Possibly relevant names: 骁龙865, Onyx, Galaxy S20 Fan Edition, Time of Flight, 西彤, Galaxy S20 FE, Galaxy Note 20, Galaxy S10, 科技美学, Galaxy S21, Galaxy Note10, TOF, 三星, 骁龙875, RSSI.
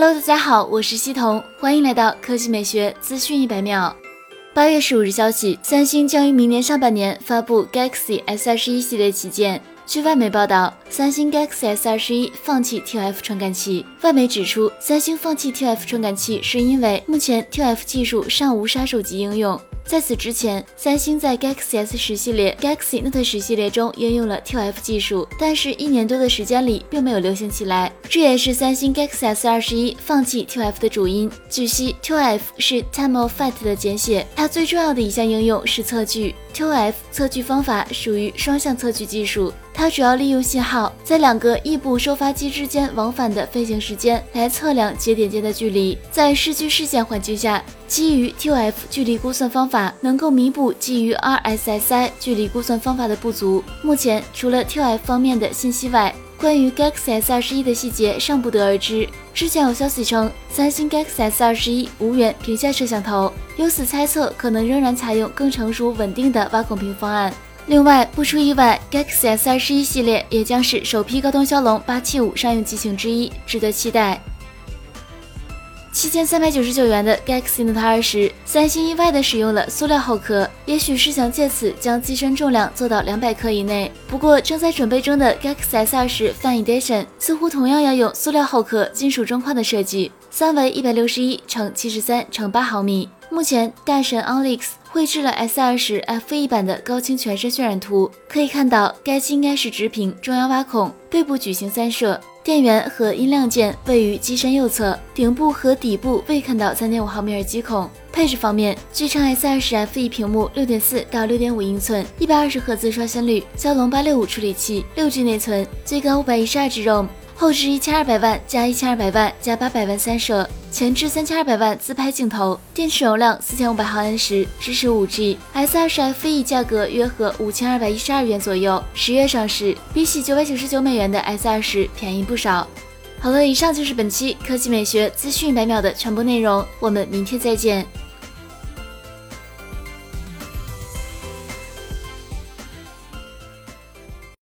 Hello， 大家好，我是西彤，欢迎来到科技美学资讯100秒。8月15日消息，三星将于明年上半年发布 Galaxy S21 系列旗舰。据外媒报道，三星 Galaxy S21 放弃 TOF 传感器。外媒指出，三星放弃 TOF 传感器是因为目前 TOF 技术尚无杀手级应用。在此之前，三星在 Galaxy S10 系列、Galaxy Note10 系列中应用了 TOF 技术，但是1年多的时间里并没有流行起来，这也是三星 Galaxy S21 放弃 TOF 的主因。据悉 ，TOF 是 Time of Flight 的简写，它最重要的一项应用是测距。TOF 测距方法属于双向测距技术，它主要利用信号在2个异步收发机之间往返的飞行时间来测量节点间的距离。在视距事件环境下，基于 TOF 距离估算方法能够弥补基于 RSSI 距离估算方法的不足。目前，除了 TOF 方面的信息外，关于 Galaxy S21 的细节尚不得而知。之前有消息称，三星 Galaxy S21 无缘屏下摄像头，由此猜测可能仍然采用更成熟稳定的挖孔屏方案。另外，不出意外 ，Galaxy S21 系列也将是首批高通骁龙875商用机型之一，值得期待。7399元的 Galaxy Note 20，三星意外地使用了塑料后壳，也许是想借此将机身重量做到200克以内。不过，正在准备中的 Galaxy S20 Fan Edition 似乎同样要用塑料后壳、金属中框的设计，三围161×73×8毫米。目前，大神 Onyx 绘制了 S20 FE 版的高清全身渲染图，可以看到该机应该是直屏、中央挖孔，背部矩形3摄，电源和音量键位于机身右侧，顶部和底部未看到3.5毫米耳机孔。配置方面，据称 S20 FE 屏幕6.4到6.5英寸，120赫兹刷新率，骁龙865处理器，6G 内存，最高512G ROM， 后置1200万加1200万加800万3摄。前置3200万自拍镜头，电池容量4500毫安时，支持 5G。S20 FE 价格约合5212元左右，10月上市，比起999美元的 S20 便宜不少。好了，以上就是本期科技美学资讯100秒的全部内容，我们明天再见。